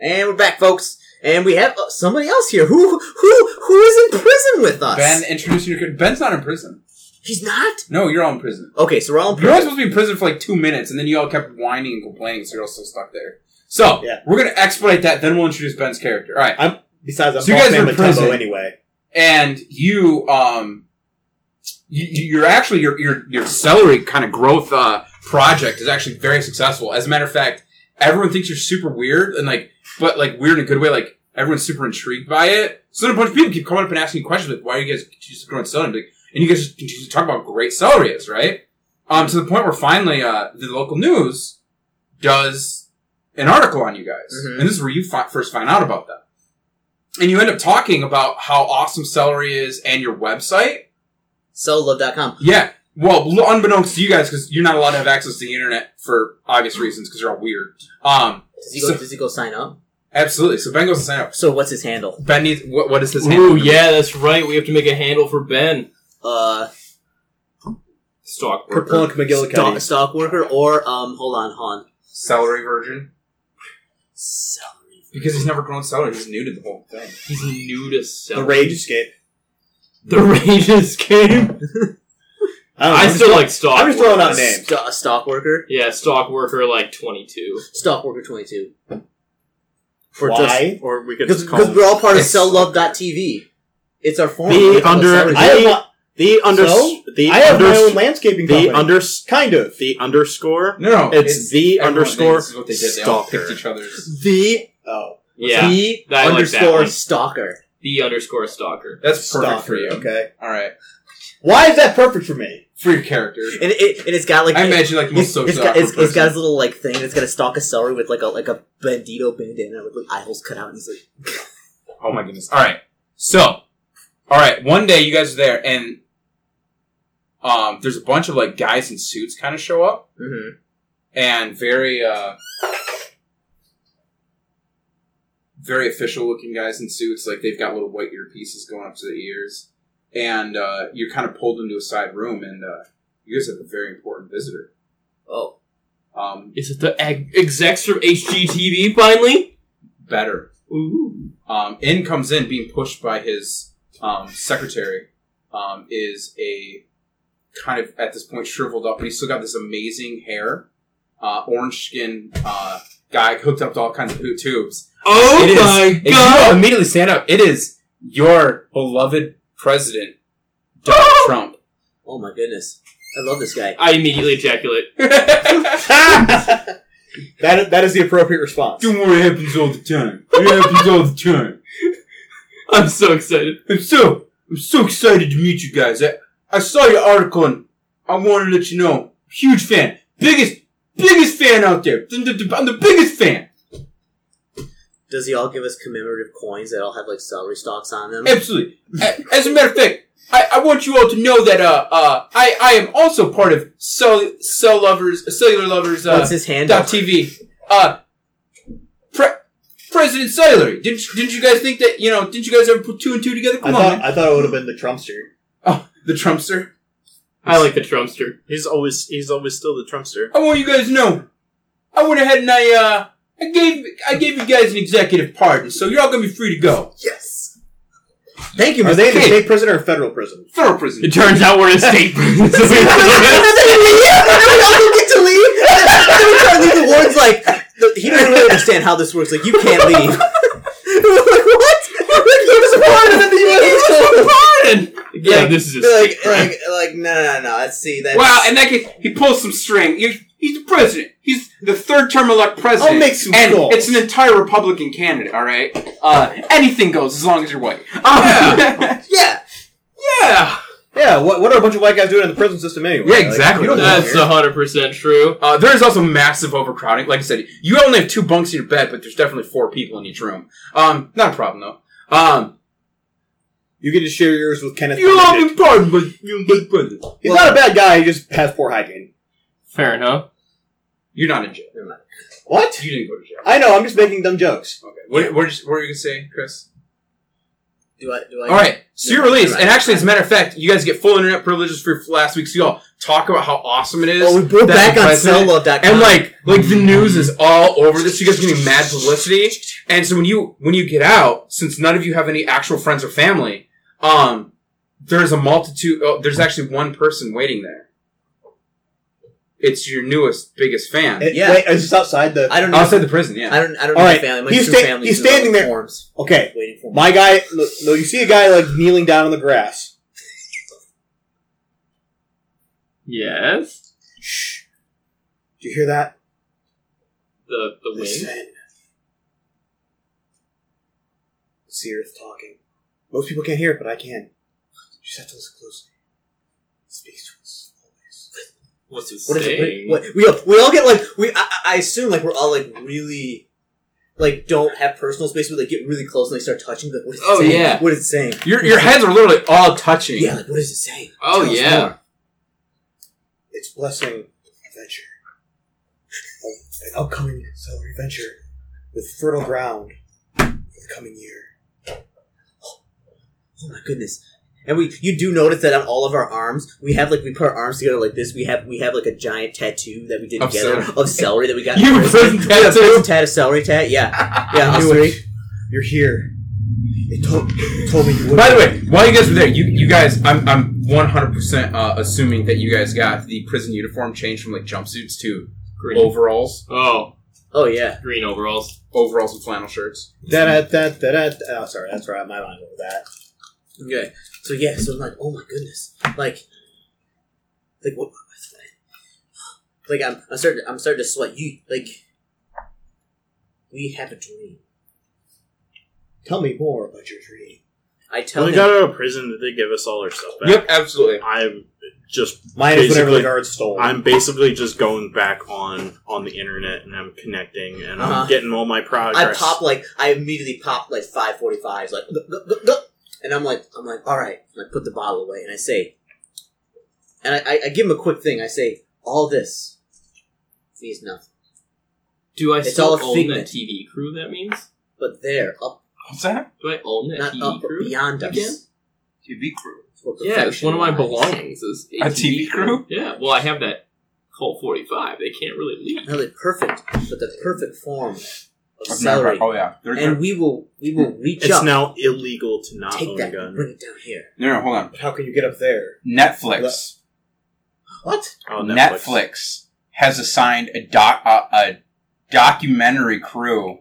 And we're back, folks. And we have somebody else here. Who is in prison with us? Ben, introduce your... Ben's not in prison. He's not? No, you're all in prison. Okay, so we're all in prison. You're all supposed to be in prison for like 2 minutes, and then you all kept whining and complaining, so you're all still stuck there. So, yeah. We're going to expedite that, then we'll introduce Ben's character. All right. Besides, I'm so Paul Family Tumbo anyway. And you, you're actually, your celery kind of growth project is actually very successful. As a matter of fact, everyone thinks you're super weird, and like, but like weird in a good way, like everyone's super intrigued by it. So then a bunch of people keep coming up and asking you questions, like, why are you guys just growing celery? And you guys just talk about how great celery is, right? To the point where finally, the local news does an article on you guys. Mm-hmm. And this is where you first find out about them. And you end up talking about how awesome celery is and your website. Sellove.com. Yeah. Well, unbeknownst to you guys, because you're not allowed to have access to the internet for obvious reasons, because you're all weird. Does he go sign up? Absolutely. So Ben goes to sign up. So what's his handle? Ben needs... What is his handle? Oh, yeah, that's right. We have to make a handle for Ben. Stock worker or, hold on. Celery virgin? Celery. Because he's never grown celery. He's new to the whole thing. He's new to celery. The rage escape. I still like stock. I'm just throwing out names. Stock worker. Yeah, stock worker like 22. Stock worker 22. Why? Or we could because we're all part of Sellove.tv. It's our form. I have my own landscaping company. It's the underscore stalker. They all picked each other's. Stalker. The underscore stalker. That's perfect for you. Okay. All right. Why is that perfect for me? For your character. And it's got like... It's got his little like thing. It's got a stalk of celery with like a bandito bandana with like eye holes cut out. And he's like... Oh my goodness. All right. So... All right, one day you guys are there, and there's a bunch of like guys in suits kind of show up, mm-hmm. and very official looking guys in suits. Like they've got little white earpieces going up to their ears, and you're kind of pulled into a side room, and you guys have a very important visitor. Oh, is it the execs from HGTV finally? Better. Ooh, in comes in being pushed by his. Secretary is a kind of at this point shriveled up, but he's still got this amazing hair, orange skin guy hooked up to all kinds of tubes. Oh my God! You immediately stand up. It is your beloved president, Donald Trump. Oh my goodness! I love this guy. I immediately ejaculate. That is the appropriate response. Don't worry, it happens all the time. It happens all the time. I'm so excited. I'm so excited to meet you guys. I saw your article and I wanted to let you know. Huge fan. Biggest fan out there. I'm the biggest fan. Does he all give us commemorative coins that all have like celery stalks on them? Absolutely. As a matter of fact, I want you all to know that I am also part of Cellular Lovers. What's his handle? .tv. President Celery, didn't you guys think that, didn't you guys ever put 2 and 2 together? I thought it would have been the Trumpster. Oh, the Trumpster? I like the Trumpster. He's always still the Trumpster. I want you guys to know, I went ahead and I gave you guys an executive pardon, so you're all going to be free to go. Yes. Thank you, Mr. Are they in state prison or federal prison? Federal prison. It turns out we're in state prison. So we all get to leave. Then we try to leave the warden's like... He doesn't really understand how this works. Like, you can't leave. We're like, what? Give us a pardon in the U.S. Yeah, this is just... Like, no. Let's see. That's... Wow, and that kid, he pulls some string. He's the president. He's the third-term elect president. I'll make some calls. It's an entire Republican candidate, all right? Anything goes as long as you're white. Yeah. Yeah, what are a bunch of white guys doing in the prison system anyway? Yeah, exactly. That's 100% true. There is also massive overcrowding. Like I said, you only have 2 bunks in your bed, but there's definitely 4 people in each room. Not a problem, though. You get to share yours with Kenneth. You'll all be pardoned, but he's not a bad guy. He just has poor hygiene. Fair enough. You're not in jail. What? You didn't go to jail. I know. I'm just making dumb jokes. Okay. What are you going to say, Chris? Do I? All right. So you release, and actually, as a matter of fact, you guys get full internet privileges for last week. So y'all talk about how awesome it is. Oh, we're back on Sellove.com, and like the news is all over this. You guys are getting mad publicity, and so when you get out, since none of you have any actual friends or family, there's a multitude. Oh, there's actually one person waiting there. It's your newest, biggest fan. Wait, is this outside the? I don't know. Outside the prison, yeah. I don't know right. Family. My family. He's standing there. Forms. Okay. Waiting for my guy. No, you see a guy like kneeling down on the grass. Yes. Shh. Do you hear that? The wind. Listen. It's the earth talking. Most people can't hear it, but I can. You just have to listen closely. It speaks to us. What's it saying? We all get like I assume like we're all like really like don't have personal space, but like get really close and they start touching. Like, what is it saying? Yeah, what is it saying? Your heads are literally all touching. Yeah, like what is it saying? Oh yeah, it's blessing adventure, an upcoming celery venture with fertile ground for the coming year. Oh my goodness. And you do notice that on all of our arms, we put our arms together like this. We have like a giant tattoo that we did together of celery that we got. You prison tattoo? Prison tat, a celery tat, yeah. Yeah, anyway, you're here. It told me you would. By the way, while you guys were there, you guys, I'm 100% assuming that you guys got the prison uniform changed from like jumpsuits to green overalls. Oh yeah, green overalls and flannel shirts. Oh, sorry, that's right. My mind was that. Okay. So yeah, so I'm like, oh my goodness, like what? Like I'm starting to sweat. You like, we have a dream. Tell me more about your dream. When we got out of prison, did they give us all our stuff back? Yep, absolutely. I'm just mine is whatever the guards stole. I'm basically just going back on the internet and I'm connecting and I'm getting all my progress. I immediately popped like 545s like. And I'm like, all right. And I put the bottle away, and I say, and I give him a quick thing. I say, all this means nothing. Do I still own that TV crew? That means, but they're up. What's that? Do I own that TV crew? Beyond us. Again? TV crew. Yeah, it's one of my belongings. Is a TV crew? Yeah. Well, I have that Colt 45. They can't really leave. No, they're perfect, but the perfect form. Celery. Oh yeah, and we will reach up. It's now illegal to not own a gun. Bring it down here. No, hold on. But how can you get up there? Netflix. What? Oh, Netflix has assigned a documentary crew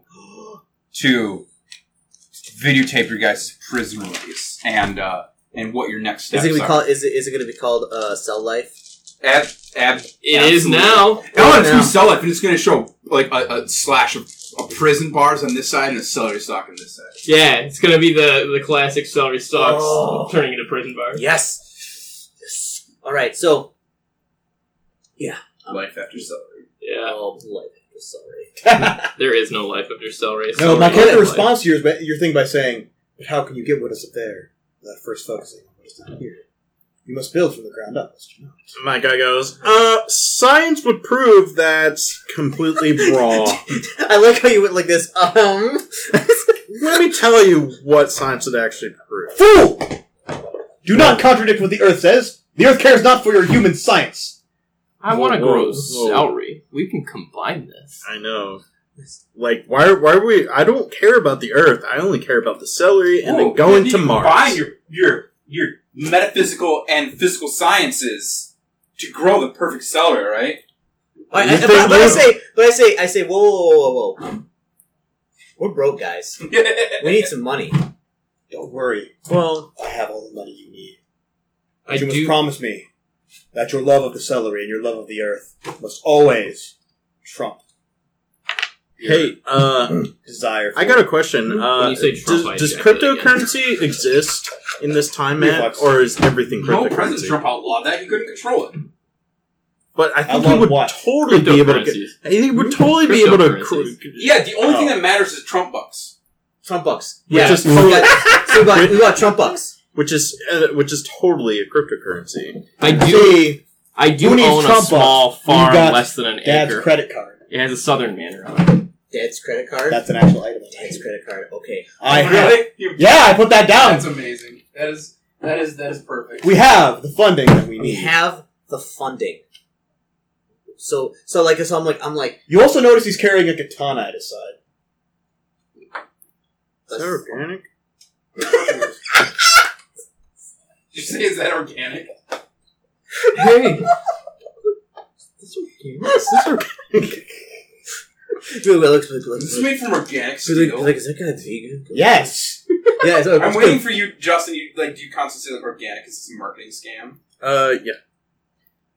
to videotape your guys' prison release and what your next steps are. Is it going to be called Cell Life? It is now. It's going to be Cell Life, and it's going to show like a slash of. A prison bars on this side and a celery stalk on this side. Yeah, it's going to be the classic celery stalks turning into prison bars. Yes. All right, so, yeah. Life after celery. Yeah. Oh, life after celery. There is no life after celery. No, my kind of response here is your thing by saying, but how can you get what is up there without first focusing on what is down here? You must build from the ground up. My guy goes, science would prove that's completely wrong. I like how you went like this, Let me tell you what science would actually prove. Fool! Do not contradict what the Earth says. The Earth cares not for your human science. I want to grow celery. We can combine this. I know. Like, why are we... I don't care about the Earth. I only care about the celery and then going to Mars. Combine your metaphysical and physical sciences to grow the perfect celery, right? But I say, whoa. We're broke, guys. We need some money. Don't worry. Well, I have all the money you need. But you must promise me that your love of the celery and your love of the earth must always trump. Hey, desire. I got a question. When you say Trump, does cryptocurrency exist in this time, Matt, or is everything cryptocurrency? No, President Trump outlawed that. He couldn't control it. But I think he would totally be able to. I think he would totally be able to. Yeah, the only thing that matters is Trump bucks. Trump bucks. Yeah, we got Trump bucks, which is totally a cryptocurrency. I do own a small farm, less than an acre. Dad's credit card. It has a southern manner on it. Dad's credit card? That's an actual item. Dad's credit card. Okay. I put that down. That's amazing. That is perfect. We have the funding that we need. We have the funding. So I'm like. You also notice he's carrying a katana at his side. Is that organic? Did you say is that organic? Hey. Is this organic? Dude, look. This is made from organic steel. Like, is that guy vegan? Yes. Yeah. So I'm waiting for you, Justin. Do you constantly say like organic? Is this a marketing scam? Yeah.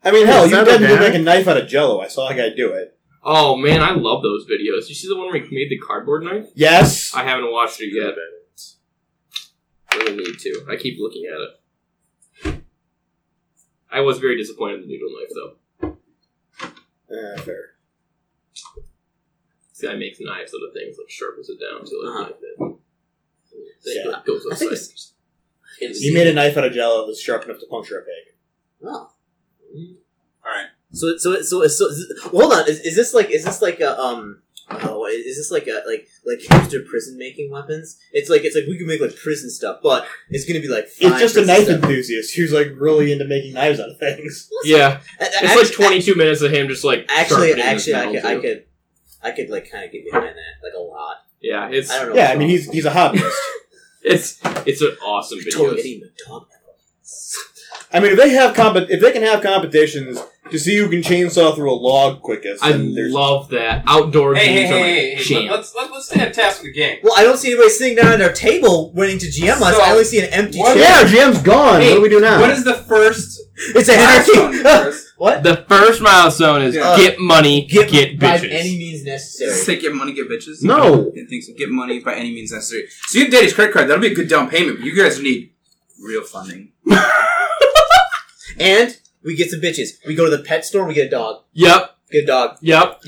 I mean, hell, you guys did like a knife out of Jello. I saw a guy do it. Oh man, I love those videos. You see the one where he made the cardboard knife? Yes. I haven't watched it yet. Really need to. I keep looking at it. I was very disappointed in the noodle knife, though. Fair. This guy makes knives out of things, like sharpens it down to like that. Yeah. It goes upside. He made a knife out of Jello that's sharp enough to puncture a pig. Oh. All right. So hold on. Is this like hipster prison making weapons? It's like we can make like prison stuff, but it's gonna be like fine. It's just a knife enthusiast who's like really into making knives out of things. Yeah, it's like 22 minutes of him just like actually I could like kind of get behind that like a lot. Yeah, it's I don't know. Yeah, I mean he's a hobbyist. it's an awesome video. I mean, if they can have competitions to see who can chainsaw through a log quickest. I love that outdoor games. Hey, let's stay on task with the game. Well, I don't see anybody sitting down at our table waiting to GM us. I only see an empty chair. Yeah, GM's gone. Hey, what do we do now? What is the first? It's a anarchy. What? The first milestone is get money, get bitches. By any means necessary. Say get money, get bitches. No, I think so. Get money by any means necessary. So you have Daddy's credit card. That'll be a good down payment. But you guys need real funding. And we get some bitches. We go to the pet store. We get a dog. Yep. Get a dog. Yep.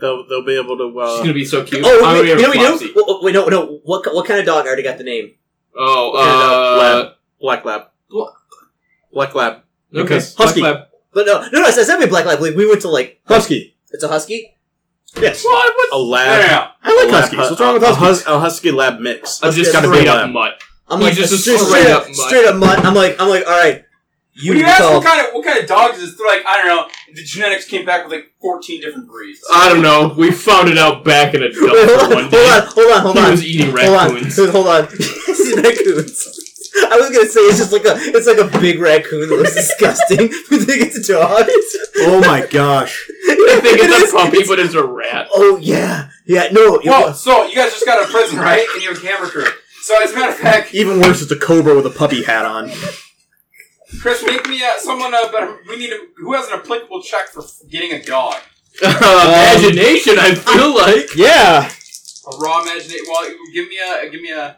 They'll be able to. She's gonna be so cute. Oh, wait, you know what we do? Well, wait, no. What kind of dog? I already got the name. Oh, black lab. Black lab. Okay. Husky. Black lab. But no. I said me black lab. We went to like husky. It's a husky. Yes. What? What's a lab? Yeah. I like huskies. What's wrong with huskies? A husky lab mix. I've just got a straight up mutt. I'm like just a straight up mutt. Straight up mutt. I'm like. All right. You ask what kind of dogs is this? They're like, I don't know, the genetics came back with like 14 different breeds. I don't know. We found it out back in a dumpster one day. Hold on. He was eating raccoons. Hold on. Raccoons. I was gonna say it's like a big raccoon that looks disgusting. We think it's a dog. Oh my gosh. They think it's a puppy, but it's a rat. Oh yeah. Yeah, no. Well, so you guys just got out of prison, right? And you have a camera crew. So as a matter of fact, even worse, it's a cobra with a puppy hat on. Chris, make me someone better. We need who has an applicable check for getting a dog. Imagination, I feel like. Yeah. A raw imagination. Well, give me a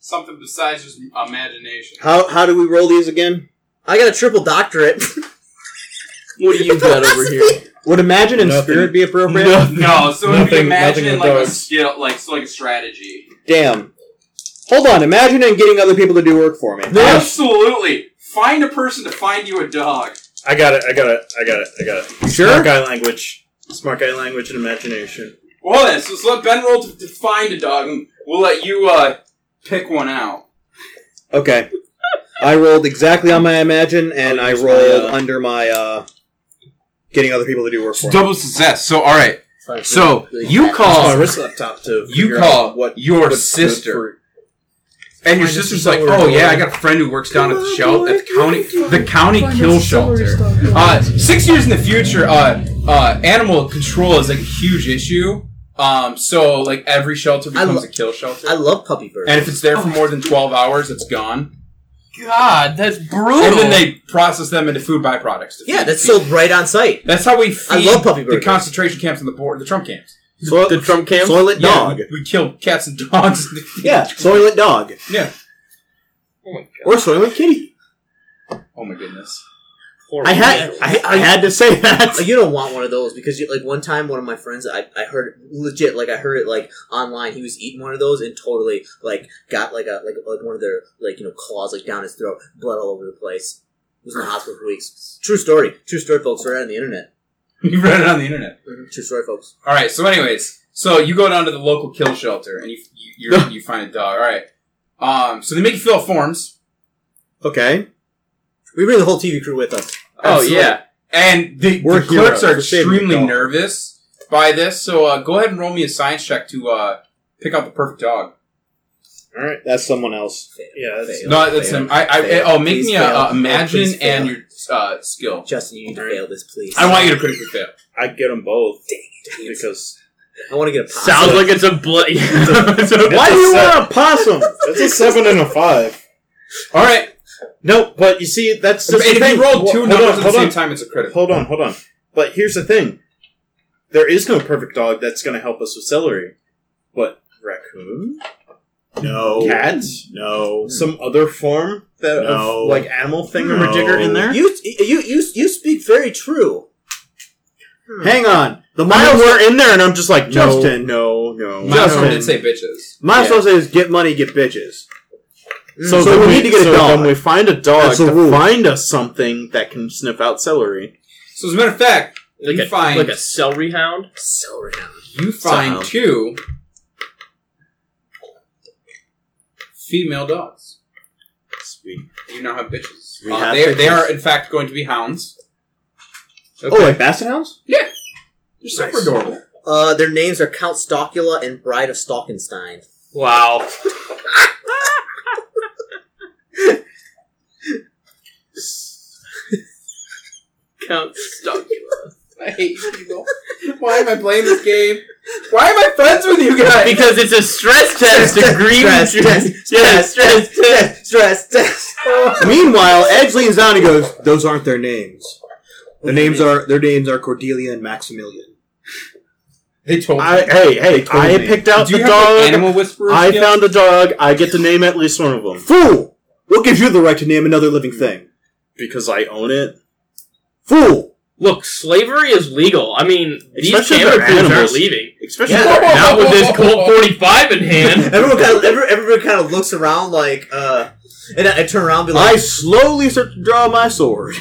something besides just imagination. How do we roll these again? I got a triple doctorate. What do you got over here? Would imagine and spirit be appropriate? No. So it'd be imagine like a skill, like a strategy. Damn. Hold on. Imagine and getting other people to do work for me. No. Absolutely. Find a person to find you a dog. I got it. Sure? Smart guy language and imagination. Well then, so let Ben roll to find a dog, and we'll let you, pick one out. Okay. I rolled exactly on my imagine, and I rolled under my, getting other people to do work for me. Double success. So, alright. So, you call... You call what your sister... And your sister's like, oh yeah, I got a friend who works down at the shelter, the county kill shelter. 6 years in the future, animal control is like a huge issue. So like every shelter becomes a kill shelter. I love puppy birds. And if it's there for more than 12 hours, it's gone. God, that's brutal. And then they process them into food byproducts. Yeah, that's sold right on site. That's how we feed the concentration camps and the Trump camps. The Trump camp? Soylent Dog. Yeah, we kill cats and dogs. Yeah, Soylent Dog. Yeah. Oh my God. Or Soylent Kitty. Oh my goodness. I had to say that. You don't want one of those because one time one of my friends I heard it online he was eating one of those and totally got like one of their claws down his throat, blood all over the place. He was in the hospital for weeks. True story, folks. Right on the internet. You read it on the internet. True story, folks. All right, so anyways, So you go down to the local kill shelter and you find a dog. All right. So they make you fill out forms. Okay. We bring the whole TV crew with us. Absolutely. Oh yeah, and the clerks are extremely nervous by this. So go ahead and roll me a science check to pick out the perfect dog. All right, that's someone else. Fail. That's him. Make me imagine and your skill. Justin, you need to fail this, please. I want you to critically fail. I get them both. Dang it. Because I want to get a possum. Sounds like it's a bloody. Why do you want a possum? It's a 7 and a 5. All right. No, but you see, that's just the thing. If you roll two numbers at the same time, it's a crit. Hold on. But here's the thing. There is no perfect dog that's going to help us with celery. But raccoon? No. Cat? No. Some other form of like animal thingamajigger in there? You speak very true. Hang on. We're in there, and I'm just like, Justin. No. Milestone didn't say bitches. Milestone says get money, get bitches. So we need to get a dog. When we find a dog to find us something that can sniff out celery. So as a matter of fact, you find... Like a celery hound? Celery hound. You find two female dogs. Sweet. You now have bitches. They are, in fact, going to be hounds. Okay. Oh, like basset hounds? Yeah. They're super adorable. Their names are Count Stockula and Bride of Stockenstein. Wow. Count Stockula. I hate you. Why am I playing this game? Why am I friends with you guys? Because it's a stress test. Stress test. Meanwhile, Edge leans down and goes, "Those aren't their names. Their names are Cordelia and Maximilian." They told me. I picked out the dog. Animal whisperer. I found the dog. I get to name at least one of them. Fool! What gives you the right to name another living thing? Because I own it. Fool! Look, slavery is legal. I mean, these Americans are leaving. Especially now with this Colt 45 in hand. Everyone kind of looks around like, and I turn around and be like... I slowly start to draw my sword.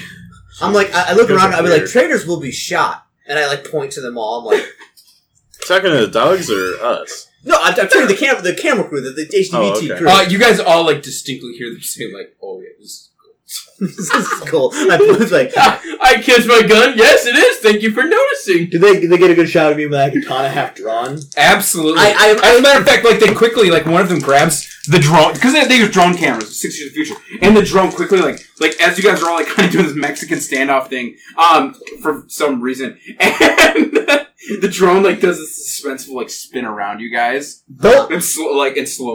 I'm like, I look around and I'll be like, traitors will be shot. And I like point to them all. I'm like... Talking to the dogs or us? No, I'm talking to the camera crew, the HGTV crew. You guys all like distinctly hear them saying like, oh yeah, this is cool. I kissed my gun. Yes, it is. Thank you for noticing. Do they get a good shot of me with that katana half drawn? Absolutely. As a matter of fact, like they quickly, like one of them grabs the drone because they use drone cameras, 6 years in the future, and the drone quickly, like as you guys are all like kind of doing this Mexican standoff thing, for some reason, and the drone like does this suspenseful like spin around you guys, in slow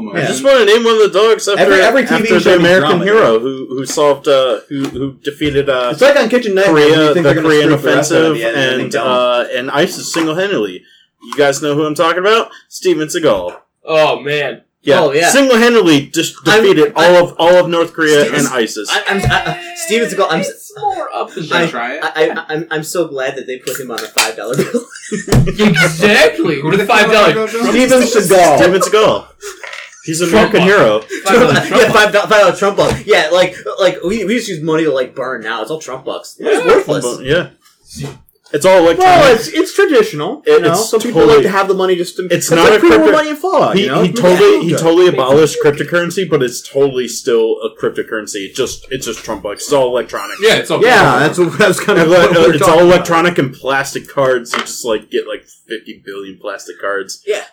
motion. I just want to name one of the dogs after every TV show, American hero who solved who defeated. It's like on Kitchen Night, Korea, the Korean offensive, and ISIS single-handedly. You guys know who I'm talking about? Steven Seagal. Oh man. Yeah. Oh, yeah. Single-handedly just defeated all of North Korea and ISIS. Steven Seagal. I'm so glad that they put him on a $5 bill. Exactly. What are the $5? Steven Seagal. He's an American hero. $5 Trump bucks. Yeah, like we just use money to like burn now. It's all Trump bucks. Yeah, it's worthless. Yeah. It's all electronic. Well, it's traditional. Some people like to have the money just to... It's not like a crypto... money in Fallout, He totally abolished cryptocurrency, but it's totally still a cryptocurrency. It's just Trump bucks. It's all electronic. Yeah, it's all... Yeah, that's kind of what we're It's all electronic about. And plastic cards. You just, like, get, like, 50 billion plastic cards. Yeah.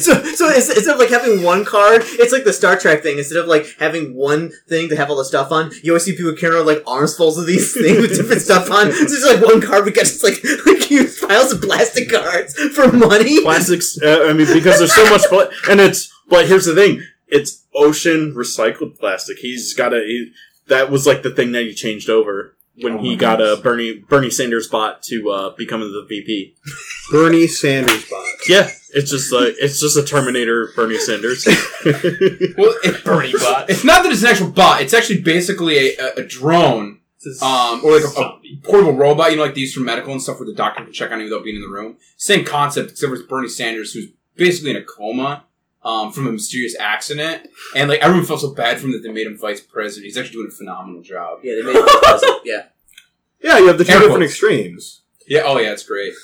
So instead of, like, having one card, it's like the Star Trek thing. Instead of, like, having one thing to have all the stuff on, you always see people carrying, like, armsfuls of these things with different stuff on. So it's, like, one card... It's like you piles of plastic cards for money. Plastics, because there's so much, but here's the thing, it's ocean recycled plastic. That was like the thing that he changed over when he got a Bernie Sanders bot to become the VP. Bernie Sanders bot. Yeah, it's just a Terminator Bernie Sanders. Well, it's Bernie bot. It's not that it's an actual bot. It's actually basically a drone. Or like a portable robot, you know, like these from medical and stuff where the doctor can check on you without being in the room. Same concept, except it's Bernie Sanders, who's basically in a coma from a mysterious accident. And like everyone felt so bad for him that they made him vice president. He's actually doing a phenomenal job. Yeah, they made him vice president. Yeah. Yeah, you have the two different extremes. Yeah, oh yeah, it's great.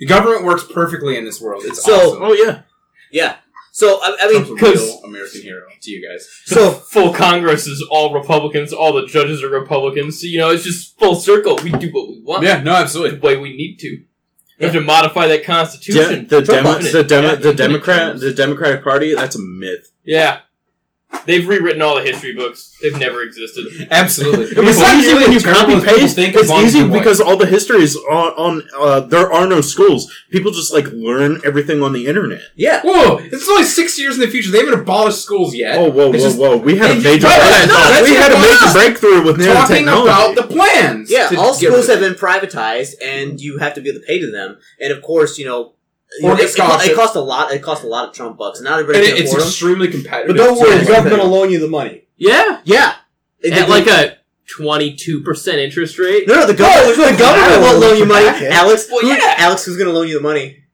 The government works perfectly in this world. It's awesome. Oh, yeah. Yeah. So, I mean, because... Trump's a real American hero to you guys. So, full Congress is all Republicans. All the judges are Republicans. So, you know, it's just full circle. We do what we want. Yeah, no, absolutely. The way we need to. We have to modify that Constitution. The Democratic Party, that's a myth. Yeah. They've rewritten all the history books. They've never existed. Absolutely. It's not easy when you copy-paste. It's easy because all the history is on there are no schools. People just, like, learn everything on the internet. Yeah. Whoa! It's only 6 years in the future. They haven't abolished schools yet. Oh, whoa. We had a major breakthrough with new technology. Talking about the plans. Yeah, all schools have been privatized, and you have to be able to pay to them. And, of course, you know... It costs a lot. It costs a lot of Trump bucks. Not everybody can afford them. It's extremely competitive. But don't worry, the government will loan you the money. Yeah. At like a 22% interest rate. No, the government won't loan you money. Alex, who's going to loan you the money?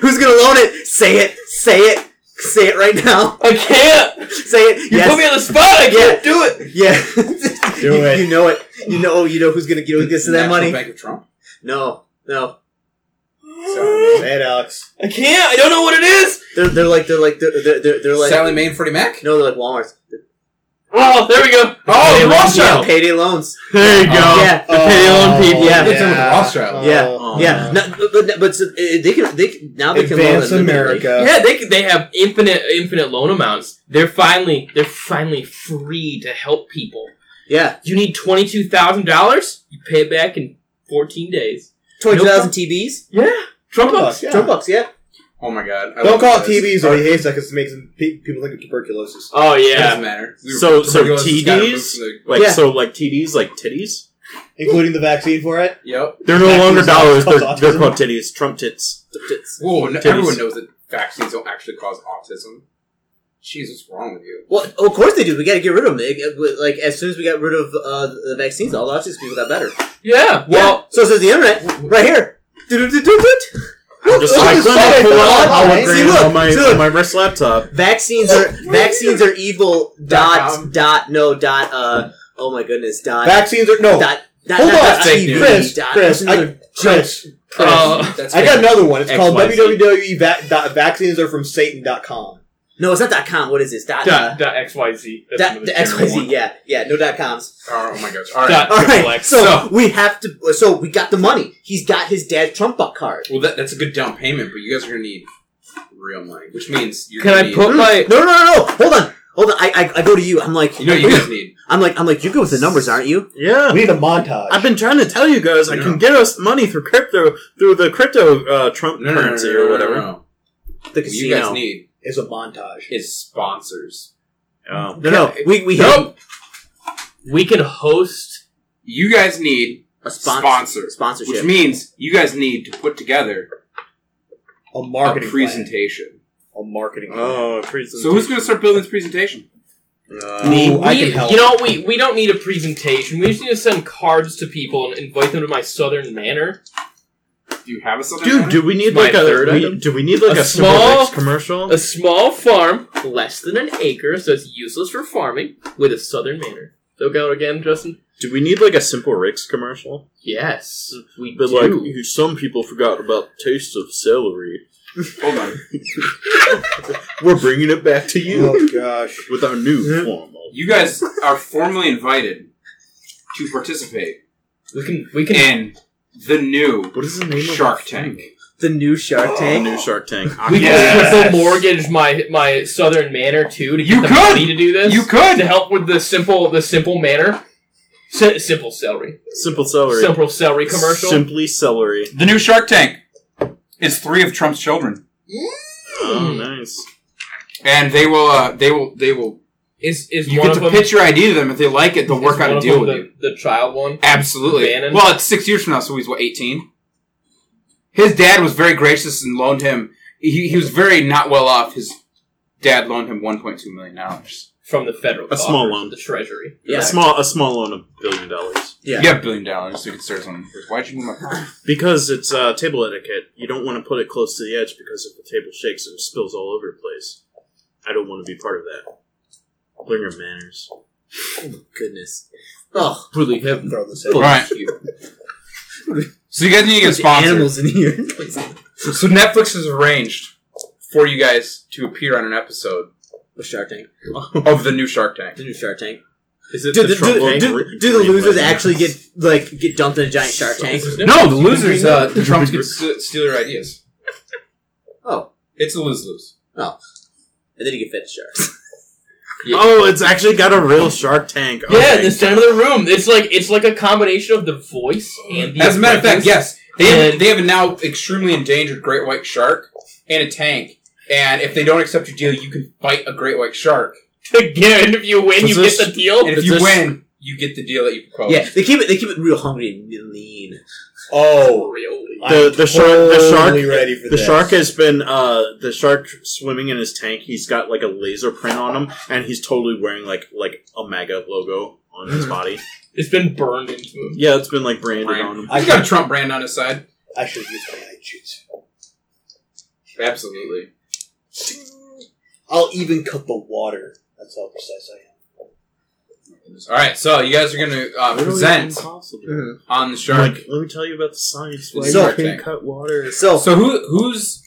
Who's going to loan it? Say it. Say it right now. I can't. Say it. You put me on the spot. I can't do it. Yeah, do it. You know it. You know who's going to give us that money? Bank of Trump. No. Sorry, Alex. I can't. I don't know what it is. They're like Sally Mae and Freddie Mac. No, they're like Walmart. Oh, there we go. Oh, Rothschild. Payday loans. There you go. Yeah, the payday loan people. Yeah. Rothschild. Yeah. No, but so they can. They can advance loan America. Yeah, they have infinite loan amounts. They're finally free to help people. Yeah. You need $22,000. You pay it back in 14 days. 20,000 TBs? Yeah. Trump bucks. Yeah. Oh my god. Don't call it TBs or he hates that because it makes people think of tuberculosis. Oh yeah. It doesn't matter. So TDs? Like TDs, like titties? Including the vaccine for it? Yep. They're no longer dollars. They're called titties. Trump tits. Whoa, no, everyone knows that vaccines don't actually cause autism. Jeez, what's wrong with you? Well, of course they do. We got to get rid of them. Like, as soon as we got rid of the vaccines, all the autistic people got better. Yeah. Well, so says the internet right here. I'm just like, pull it up on my wrist laptop. Vaccines are evil. Oh my goodness. Vaccines are no. Chris, I got another one. It's called www.vaccinesarefromsatan.com. No, it's not .com. What is this? Dot XYZ. XYZ, yeah. Yeah, no .coms. Oh, my gosh. All right. So, we have to... So, we got the money. He's got his dad's Trump buck card. Well, that's a good down payment, but you guys are going to need real money, which means you're going to need... Can I put my... No. Hold on. I go to you. I'm like... You know what you guys need. I'm like, you're good with the numbers, aren't you? Yeah. We need a montage. I've been trying to tell you guys I can get us money through the crypto Trump currency or whatever. The casino. You guys need... is a montage. Is sponsors. Oh. No. We can host. You guys need a sponsor. Sponsorship. Which means you guys need to put together a marketing presentation. Plan. A marketing plan. Oh, a presentation. So who's going to start building this presentation? I can help. You know, we don't need a presentation. We just need to send cards to people and invite them to my Southern Manor. Do you have a Southern Manor? Do we need a small commercial? A small farm, less than an acre, so it's useless for farming, with a Southern Manor. So go again, Justin. Do we need a Simple Ricks commercial? Yes, we do. But some people forgot about the taste of celery. Hold on. We're bringing it back to you. Oh gosh, with our new form. You guys are formally invited to participate. We can. The new Shark Tank. The new Shark Tank? The new Shark Tank. We could mortgage my Southern Manor, too, to get the money to do this. You could! To help with the simple manor. Simple celery. Simple celery. Simple celery commercial. Simply celery. The new Shark Tank is 3 of Trump's children. Oh, nice. And they will... You get to pitch your idea to them. If they like it, they'll work out a deal with you. The child one? Absolutely. Bannon? Well, it's 6 years from now, so he's, 18? His dad was very gracious and loaned him... He was very not well off. His dad loaned him $1.2 million. From the federal government. A small loan. The treasury. Yeah. A small loan of $1 billion. Yeah. You have $1 billion, so you can start something. Why'd you move my car? Because it's table etiquette. You don't want to put it close to the edge because if the table shakes, it spills all over the place. I don't want to be part of that. Learn your manners. Oh, my goodness. Oh, really heaven. All right. So you guys need to get sponsored. Animals in here. So Netflix has arranged for you guys to appear on an episode of Shark Tank. Of the new Shark Tank. The new Shark Tank. Is it do the losers actually get dumped in a giant Shark Tank? No, the losers. The Trumps get steal your ideas. Oh, it's a lose-lose. Oh, and then you get fed sharks. Yeah. Oh, it's actually got a real Shark Tank. Yeah, right. In the center of the room. It's like a combination of The Voice and the. As a matter of fact, yes, they have a now extremely endangered great white shark and a tank. And if they don't accept your deal, you can fight a great white shark. Again, if you win, get the deal. And if you win, you get the deal that you proposed. Yeah, they keep it real hungry and lean. Oh, really? The shark has been the shark swimming in his tank. He's got like a laser print on him, and he's totally wearing like a MAGA logo on his body. It's been burned into him. Yeah, it's been like branded on him. He's got a Trump brand on his side. I should use my eye cheese. Absolutely. I'll even cut the water. That's how precise I am. All right, so you guys are going to present on the shark. Like, let me tell you about the science. Why you can cut water. So who's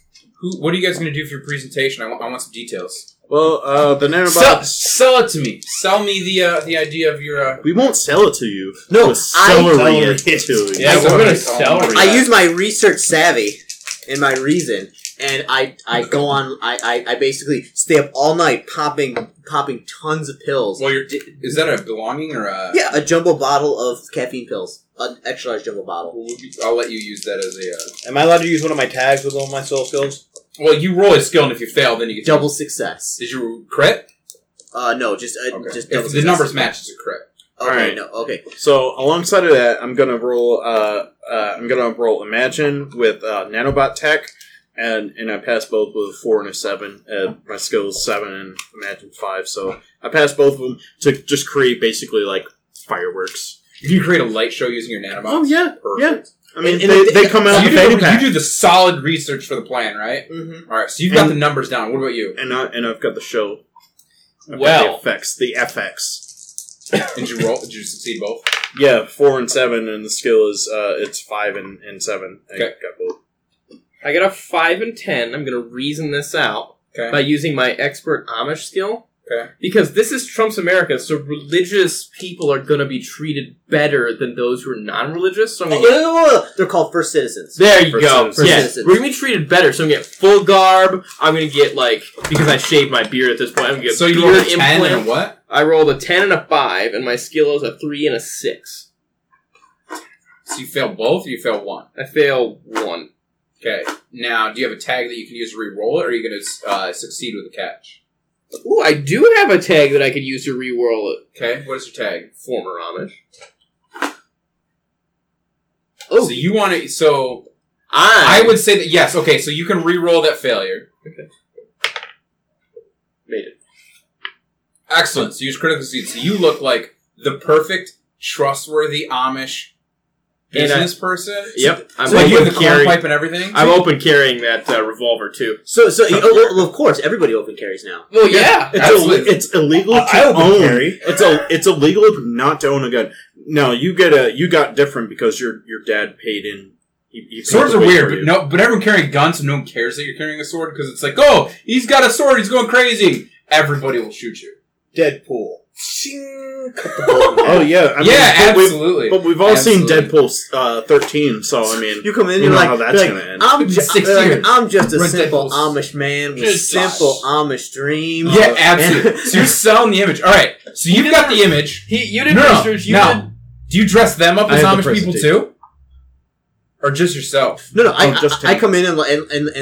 what are you guys going to do for your presentation? I want some details. Well, the nanobots. Sell it to me. Sell me the idea of your. We won't sell it to you. No, we'll celery it to you. Yeah, we're going to celery. I use my research savvy and my reason. And I go on, I basically stay up all night popping tons of pills. Well, is that a belonging or a... Yeah, a jumbo bottle of caffeine pills. An extra large jumbo bottle. Well, I'll let you use that as a... Am I allowed to use one of my tags with all my soul skills? Well, you roll a skill, and if you fail, then you get... Double success. Did you crit? No, just double success. The numbers match, it's a crit. Okay, all right. No, okay. So alongside of that, I'm going to roll Imagine with nanobot tech. And I passed both with a 4 and a 7. My skill is 7 and Imagine 5. So I passed both of them to just create basically like fireworks. You can create a light show using your nanobots. Oh, yeah. Perfect. Yeah. I mean, they come out of the data pack. You do the solid research for the plan, right? Mm-hmm. All right. So you've got the numbers down. What about you? And I've got the show. I've got the effects. Did you roll? Did you succeed both? Yeah, 4 and 7. And the skill is it's 5 and 7. I got both. I got a 5 and 10. I'm going to reason this out by using my expert Amish skill. Okay. Because this is Trump's America, so religious people are going to be treated better than those who are non-religious. So they're called first citizens. There you go. First citizens. We're going to be treated better. So I'm going to get full garb. I'm going to get, because I shaved my beard at this point, I'm going to get beard implant. So you rolled a 10 and what? I rolled a 10 and a 5, and my skill is a 3 and a 6. So you fail both, or you fail one? I fail one. Okay, now, do you have a tag that you can use to re-roll it, or are you going to succeed with a catch? Ooh, I do have a tag that I could use to re-roll it. Okay, what is your tag? Former Amish. Oh. So you want to, so... I would say that, yes, okay, so you can re-roll that failure. Okay. Made it. Excellent, so you use critical succeed. So you look like the perfect, trustworthy Amish... business person? Yep. I'm so you have the corn pipe and everything? I'm open carrying that revolver, too. So of course, everybody open carries now. Well, yeah. It's illegal to own. Carry. It's illegal not to own a gun. No, you got different because your dad paid in. Swords are weird, but everyone carrying guns, so no one cares that you're carrying a sword because it's like, oh, he's got a sword, he's going crazy. Everybody will shoot you. Deadpool. Oh yeah, I mean, absolutely. But we've all seen Deadpool 13, so I mean, you come in, you're like, how that's gonna end. I'm just a simple Amish man with simple Amish dreams. Yeah, absolutely. So you're selling the image. All right, so you've got the image. You didn't research. No. Do you dress them up as Amish people too? Or just yourself? No, I come in and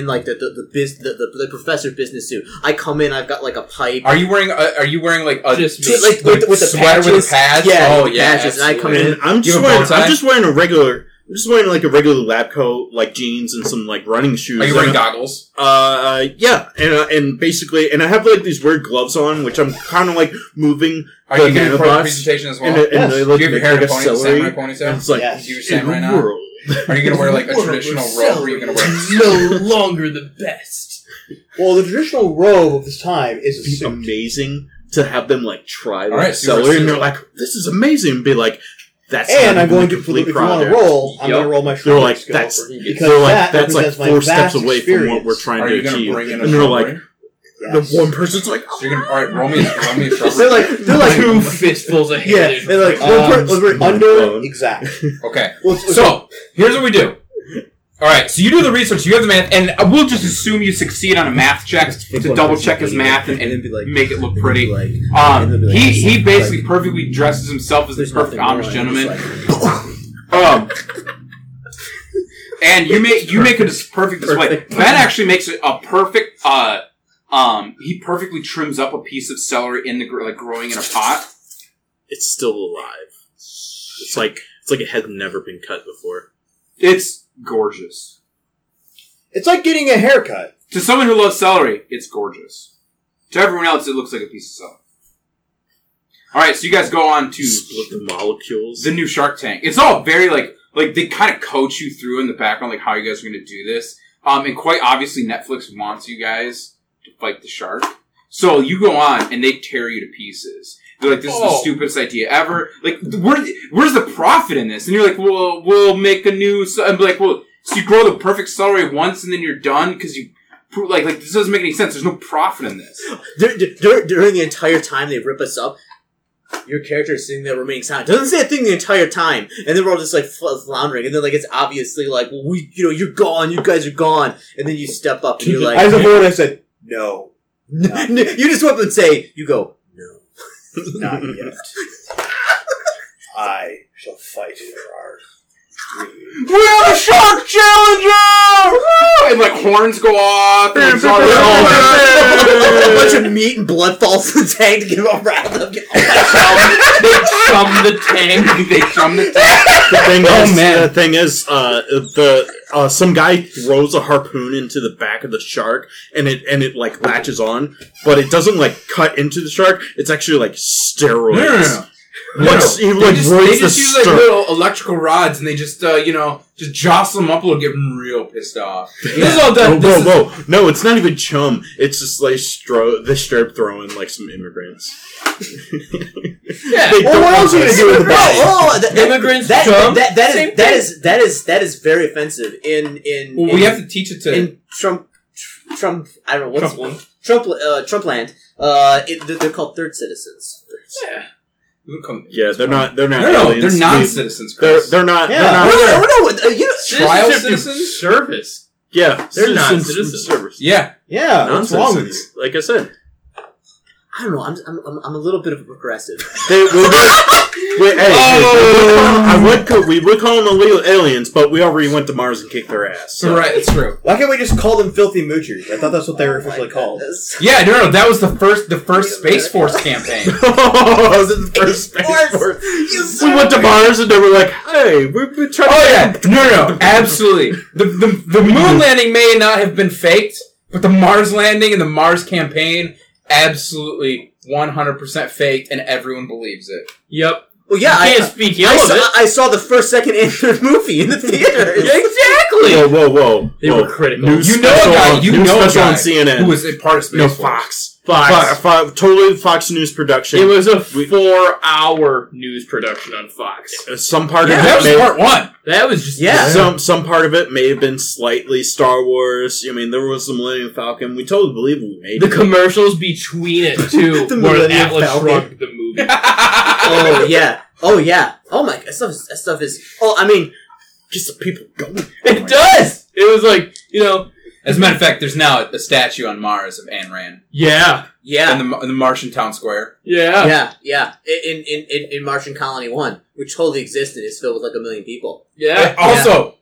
like the professor business suit. I come in. I've got like a pipe. Are you wearing like a with the sweater patches? With the pads? Yeah, oh yeah. Patches, and I come in. I'm just wearing like a regular lab coat, like jeans and some like running shoes. Are you wearing goggles? Yeah, and basically, and I have like these weird gloves on, which I'm kind of like moving. Are you getting a presentation as well? And they look do you have your hair in a samurai ponytail? It's like in the world. Are you going to wear, like, a traditional robe, or are you going to wear... no longer the best. Well, the traditional robe of this time is a suit. Amazing to have them, like, try the celery, and they're like, this is amazing, and be like, That's and I'm going to, if you want to roll, I'm going to roll my shoulder. They're like, that's, because they're like, that's like 4 steps away experience. From what we're trying to achieve. Bring in and they're like, yes. The one person's like, oh. So you're going to, all right, roll me a shoulder. they're like, two fistfuls of hair. Yeah, they're like, we're under, exactly. Okay. So, here's what we do. All right, so you do the research, you have the math, and we'll just assume you succeed on a math check to double-check his math and make it look pretty. He basically perfectly dresses himself as the perfect Amish gentleman. And you make a perfect display. Ben actually makes a perfect... he perfectly trims up a piece of celery in the growing in a pot. It's still alive. It's like it had never been cut before. It's... gorgeous. It's like getting a haircut. To someone who loves celery, it's gorgeous. To everyone else, it looks like a piece of celery. Alright, so you guys go on to... split the molecules. The new Shark Tank. It's all very, like they kind of coach you through in the background, like, how you guys are going to do this. And quite obviously, Netflix wants you guys to fight the shark. So you go on, and they tear you to pieces. They're like, this is the stupidest idea ever. Like, where's the profit in this? And you're like, well, we'll make a new... And be like, well, so you grow the perfect celery once, and then you're done? Because you... Like, this doesn't make any sense. There's no profit in this. During the entire time they rip us up, your character is sitting there remaining silent. Doesn't say a thing the entire time. And then we're all just, like, floundering. And then, like, it's obviously like, well, you're gone. You guys are gone. And then you step up, and you're like... As a vote, I said, no. You just went up and say, you go... Not yet. I shall fight for our dream. We're the Shark Challenger! Woo! And like horns go off, and it's all a bunch of meat and blood falls in the tank to give a round of. They chum the tank. The thing is, some guy throws a harpoon into the back of the shark, and it like latches on, but it doesn't like cut into the shark. It's actually like steroids. No. They just use like little electrical rods, and they just just jostle them up a little, get them real pissed off. Yeah. This is all done. Whoa! No, it's not even chum. It's just like strip throwing like some immigrants. Yeah. Well, what else are you gonna do with that? Immigrants. That is very offensive. Well, we have to teach it to in Trump. I don't know what's one. Trumpland. They're called third citizens. Yeah. Yeah, they're not. No, they're non-citizens. They're not. Yeah. Trial citizens service. Yeah, they're not citizens service. Yeah. Non-citizens. Like I said. I don't know. I'm a little bit of a progressive. We would call them illegal aliens, but we already went to Mars and kicked their ass. So. Right, that's true. Why can't we just call them filthy moochers? I thought that's what they were officially called. Yeah, no, that was the first Space Force campaign. Was it the first Space Force? Yes, we went to Mars and they were like, "Hey, we're trying." Oh yeah, no, absolutely. The moon landing may not have been faked, but the Mars landing and the Mars campaign. Absolutely 100% faked, and everyone believes it. Yep. Well, yeah, I saw the first, second, and third movie in the theater. Exactly. Whoa. They were critical. You know a guy on CNN who was a part of Space Force. Fox. Totally Fox News production. It was a 4-hour news production on Fox. Some part of it. That was part one. That was just... Yeah. Some part of it may have been slightly Star Wars. I mean, there was the Millennium Falcon. We totally believe we made it. The commercials between it, too, were Atlas Shrugged the movie. Oh, yeah. Oh, my... That stuff is... Oh, I mean, just the people going. It does! God. It was like, As a matter of fact, there's now a statue on Mars of Ayn Rand. Yeah. In the Martian town square. Yeah. In Martian Colony One, which totally exists and is filled with like 1 million people. Yeah. Also,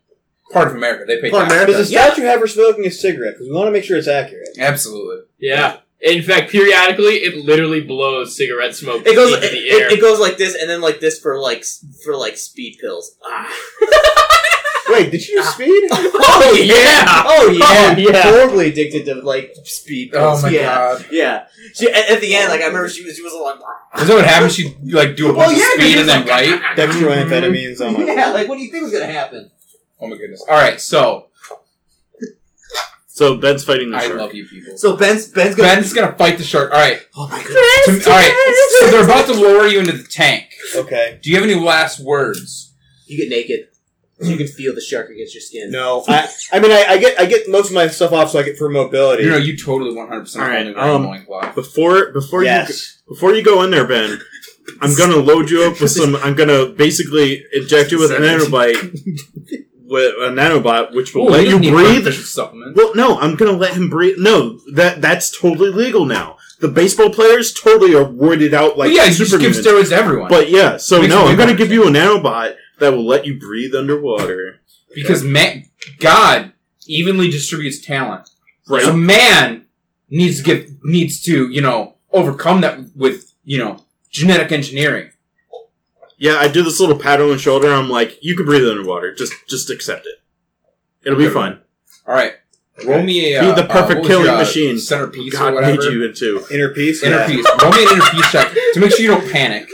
part of America. They pay taxes. Does the statue have her smoking a cigarette? Because we want to make sure it's accurate. Absolutely. Yeah. In fact, periodically, it literally blows cigarette smoke into the air. It goes like this, and then like this for speed pills. Wait, did you use speed? Oh yeah! Horribly addicted to like speed. Oh my god! Yeah. She at the end, like I remember, she was like. Is that what happened? She like do a bunch of speed and then right dextroamphetamines. What do you think was gonna happen? Oh my goodness! All right, so So Ben's fighting the shark. I love you people. So Ben's gonna fight the shark. All right. Oh my goodness. All right. So they're about to lower you into the tank. Okay. Do you have any last words? You get naked. So you can feel the shark against your skin. No, I mean I get most of my stuff off so I get for mobility. No, you totally 100%. All right. Before you go in there, Ben, I'm gonna load you up with some. I'm gonna basically inject you with a nanobot, which will let you breathe. Well, no, I'm gonna let him breathe. No, that's totally legal now. The baseball players totally are worded out like Superman. Yeah, you just give steroids to everyone. But yeah, so no, I'm gonna give you a nanobot that will let you breathe underwater. Because God evenly distributes talent. Right. So man needs to overcome that with, genetic engineering. Yeah, I do this little pat on the shoulder. I'm like, you can breathe underwater. Just accept it. It'll be fine. All right. Roll me a... Be the perfect killing machine. Centerpiece God or whatever. God made you into. Inner peace? Inner peace. Roll me an inner peace check to make sure you don't panic.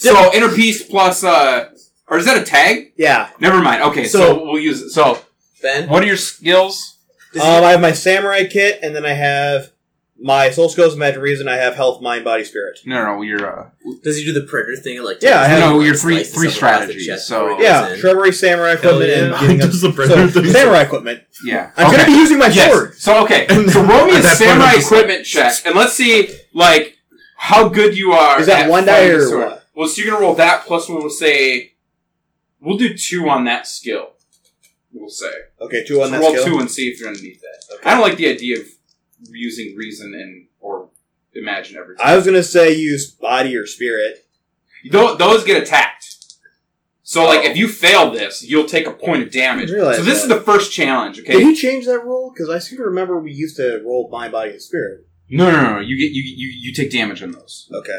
So inner peace plus, or is that a tag? Yeah. Never mind. Okay, so we'll use it. So, Ben, what are your skills? I have my samurai kit, and then I have my soul skills, magic reason. I have health, mind, body, spirit. No, you're. Does he do the printer thing? Like, yeah, I have. No, you're three strategies. So yeah, shrubbery, samurai equipment, and samurai equipment. Yeah, I'm gonna be using my sword. So okay, so roll me a samurai equipment check, and let's see how good you are. Is that one die or what? Well, so you're going to roll that plus one. We'll do 2 on that skill. We'll say. Okay, 2 on that skill. Roll 2 and see if you're going to need that. Okay. I don't like the idea of using reason or imagine everything. I was going to say use body or spirit. Those get attacked. So, if you fail this, you'll take a point of damage. So this is the first challenge, okay? Did he change that roll? Because I seem to remember we used to roll mind, body, and spirit. No. You take damage on those. Okay.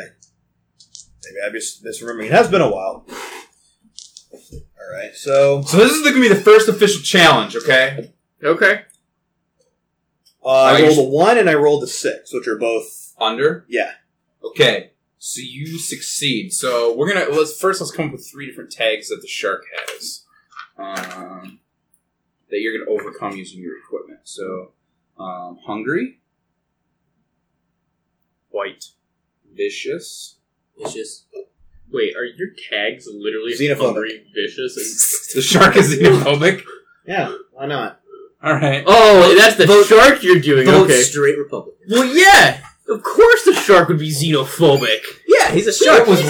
Maybe I'm just misremembering. It has been a while. All right. So this is going to be the first official challenge. Okay. Okay. I rolled a 1 and I rolled a 6, which are both under. Yeah. Okay. So you succeed. So we're gonna let's come up with 3 different tags that the shark has that you're gonna overcome using your equipment. So hungry. White. Vicious. Wait, are your tags literally xenophobic? Vicious? The shark is xenophobic? Yeah, why not? Alright. Oh, that's the shark you're doing, okay. Straight Republican. Well, yeah! Of course the shark would be xenophobic. Yeah, he's a shark. It was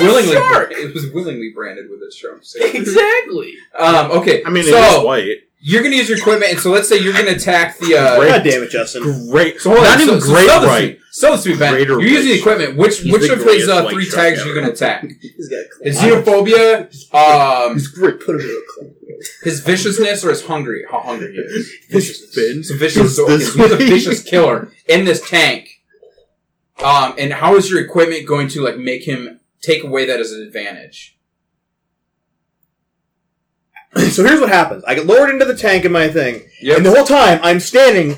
willingly branded with a Trump stamp. Exactly! Okay, I mean, it is white. You're going to use your equipment, and so let's say you're going to attack the... God damn it, Justin. Great. So not even great right. So let's be Ben. You're using the equipment. Which of his 3 tags are you going to attack? His xenophobia, he's great. Put him in a club. His viciousness or his hungry? How hungry he is. Viciousness. So vicious. He's a vicious killer in this tank. And how is your equipment going to make him take away that as an advantage? So here's what happens. I get lowered into the tank in my thing. Yep. And the whole time, I'm standing,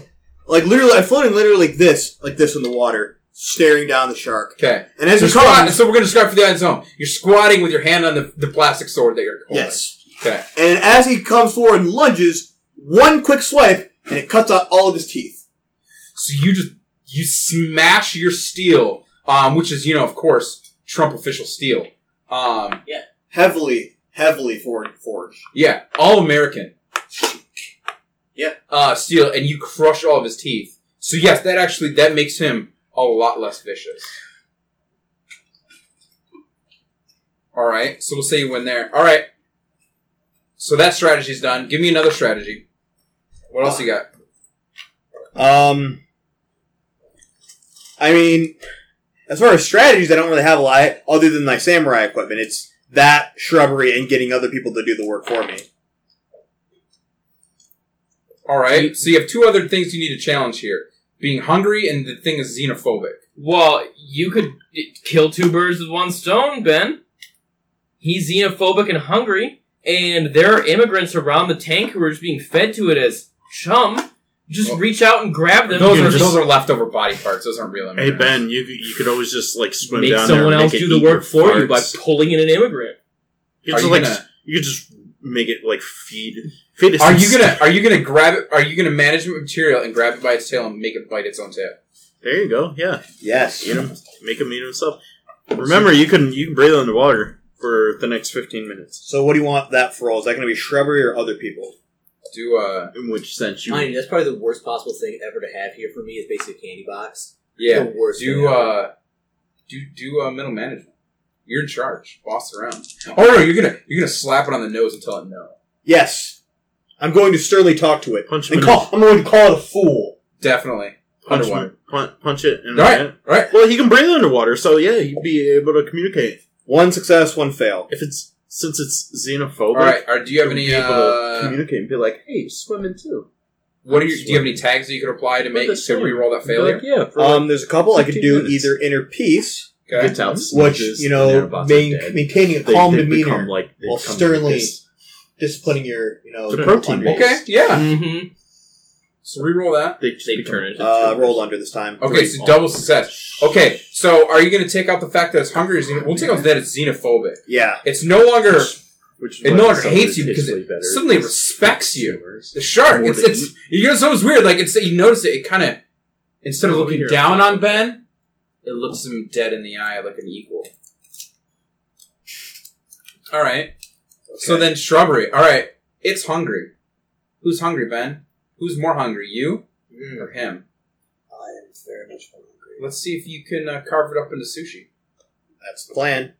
I'm floating literally like this in the water, staring down the shark. Okay. And as so we're going to describe for the audience home. You're squatting with your hand on the plastic sword that you're holding. Yes. Okay. And as he comes forward and lunges, one quick swipe, and it cuts out all of his teeth. So you smash your steel, which is, of course, Trump official steel. Yeah. Heavily forged. Yeah, all American. Yeah. Steel, and you crush all of his teeth. So yes, that makes him a lot less vicious. Alright, so we'll say you win there. Alright. So that strategy's done. Give me another strategy. What else you got? I mean, as far as strategies, I don't really have a lot other than my samurai equipment. It's that shrubbery and getting other people to do the work for me. Alright, so you have 2 other things you need to challenge here. Being hungry and the thing is xenophobic. Well, you could kill 2 birds with one stone, Ben. He's xenophobic and hungry, and there are immigrants around the tank who are just being fed to it as chum. Just reach out and grab them. Those are leftover body parts. Those aren't real immigrants. Hey, Ben, you could always just, swim down there and make someone else do the work for you by pulling in an immigrant. You could just make it like feed. Are you gonna grab it? Are you gonna management material and grab it by its tail and make it bite its own tail? There you go. Yeah. Yes. You know, make him eat himself. Remember, you can breathe underwater for the next 15 minutes. So, what do you want that for? All? Is that going to be shrubbery or other people? In which sense? I mean, that's probably the worst possible thing ever to have here for me is basically a candy box. Yeah. The worst do middle management. You're in charge. Boss around. Oh no, you're gonna slap it on the nose and tell it no. Yes, I'm going to sternly talk to it. Punch and call. I'm going to call it a fool. Definitely. Underwater. Punch it. In All right. Well, he can breathe underwater, so yeah, he'd be able to communicate. One success, one fail. Since it's xenophobic. All right. Or do you have any able to communicate and be like, hey, swim in too? Do you have any tags that you could apply to make to re-roll that failure? Like, yeah. There's a couple I could do. Minutes. Either inner peace, okay. Which you know, maintaining a calm demeanor while sternly like disciplining your the protein base. Okay. Yeah. Mm-hmm. So re-roll that. They turn it. Roll under this time. Okay, so double success. Okay, so are you going to take out the fact that it's hungry? We'll take out that it's xenophobic. Yeah, it's no longer. It no longer hates you because it suddenly respects you. The shark. It's you know something's weird. Like it's you notice it. It kind of instead of looking down on Ben, it looks him dead in the eye like an equal. All right. Okay. So then shrubbery. All right. It's hungry. Who's hungry, Ben? Who's more hungry, you or him? I am very much more hungry. Let's see if you can carve it up into sushi. That's the plan.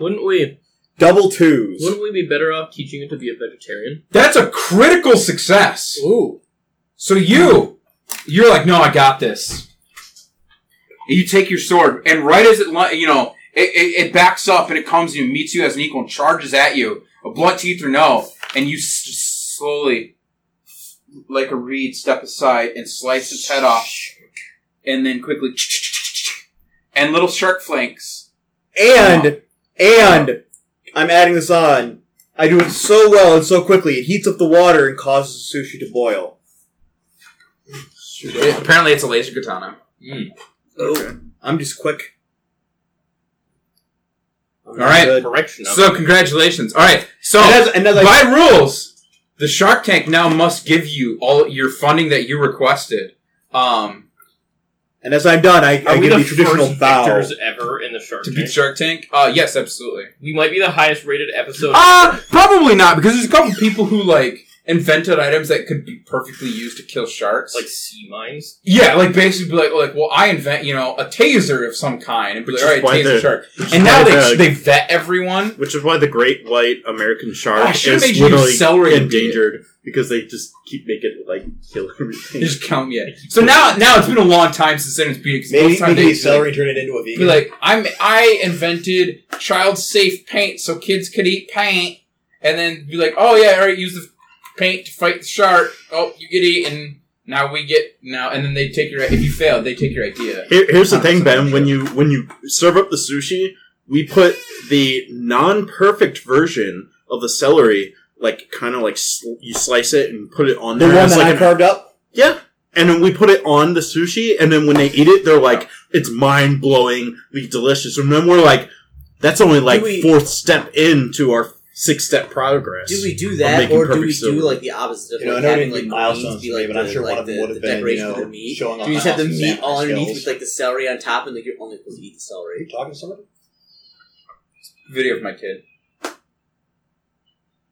Wouldn't we... Double twos. Wouldn't we be better off teaching it to be a vegetarian? That's a critical success! Ooh. So you're like, no, I got this. And you take your sword, and right as it backs up, and it comes and meets you as an equal and charges at you, a blunt teeth or no, and you slowly... like a reed, step aside and slice its head off, and then quickly, and little shark flanks. And I'm adding this on. I do it so well and so quickly. It heats up the water and causes the sushi to boil. Apparently, it's a laser katana. Mm. Okay. I'm just quick. All right. So congratulations. All right. So by rules. The Shark Tank now must give you all your funding that you requested. And as I'm done, I give the traditional bow. Are we the first victors ever in the Shark Tank? To beat Shark Tank? Yes, absolutely. We might be the highest rated episode. Probably not, because there's a couple people who, like, invented items that could be perfectly used to kill sharks. Like sea mines? Yeah, like, basically, like well, I invent, a taser of some kind. And be like, all right, taser shark. And now they vet everyone. Which is why the great white American shark is literally endangered. Because they just keep making, like, kill everything. They just count me in. So now it's been a long time since it's been... Maybe celery turn it into a vegan. Be like, I invented child-safe paint so kids could eat paint. And then be like, oh, yeah, all right, use the... paint to fight the shark. Oh, you get eaten. And then they take your. If you fail, they take your idea. Here's the thing, Ben. When you serve up the sushi, we put the non-perfect version of the celery, like kind of like you slice it and put it on there. The one that I carved up. Yeah, and then we put it on the sushi, and then when they eat it, they're like, "It's mind blowing, delicious." And then we're like, "That's only like fourth step into our." 6-step progress. Do we do that, or do we do like the opposite of having like milestones? Be like, I'm sure one of them would have been decoration with the meat. Do you just have the meat all underneath with like the celery on top, and like you're only supposed to eat the celery? Are you talking to somebody? Video of my kid.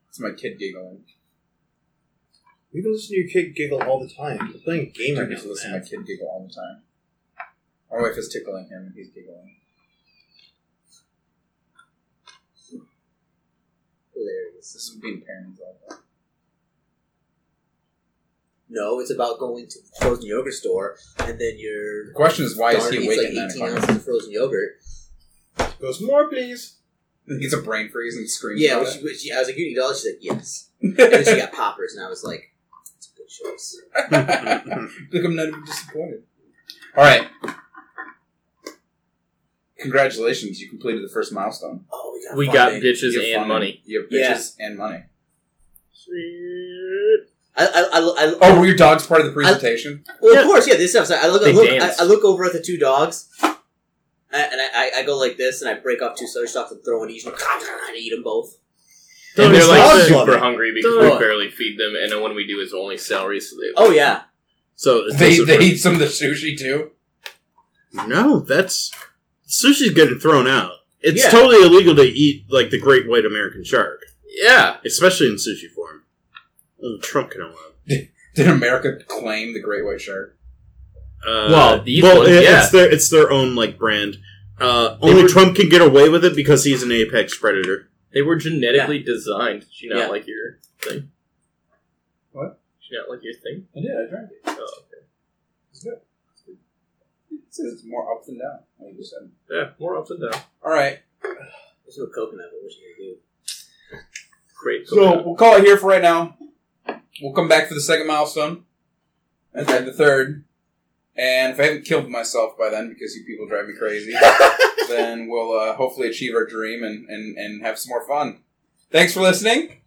It's my kid giggling. You can listen to your kid giggle all the time. You're playing a game right now. I listen to my kid giggle all the time. My wife is tickling him, and he's giggling. Hilarious. This is being parenting like that. No, it's about going to the frozen yogurt store and then your... The question is why is he awake at 9 o'clock? 18 ounces of frozen yogurt. Goes, more please. He gets a brain freeze and screams. Yeah, I was like, you need all this? She's like, yes. And then she got poppers and I was like, that's a good choice. Look, I'm not even disappointed. Alright. Congratulations, you completed the first milestone. Oh, we got bitches and money. You have bitches and money. Sweet. I were your dogs part of the presentation? Of course, yeah. This episode, I look over at the two dogs, and I go like this, and I break off two celery stalks and throw one each, and I eat them both. And they're like super hungry because we barely feed them, and then when we do is only celery. So they oh yeah. So they eat some of the sushi too. No, that's sushi's getting thrown out. It's totally illegal to eat like the great white American shark. Yeah, especially in sushi form. Oh, Trump can allow. Did America claim the great white shark? Well, it's their own like brand. Only Trump can get away with it because he's an apex predator. They were genetically designed. Did you not like your thing? What? Did you not like your thing? I did. I tried it. Oh, okay. It's good. It says it's more up than down. Like you said. Yeah, more up than down. All right. There's no coconut. What you gonna do? Great. Coconut. So we'll call it here for right now. We'll come back for the second milestone, and then the third. And if I haven't killed myself by then, because you people drive me crazy, then we'll hopefully achieve our dream and have some more fun. Thanks for listening.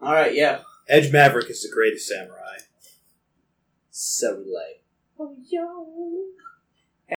All right, yeah. Edge Maverick is the greatest samurai. Cell Life. Oh, yo.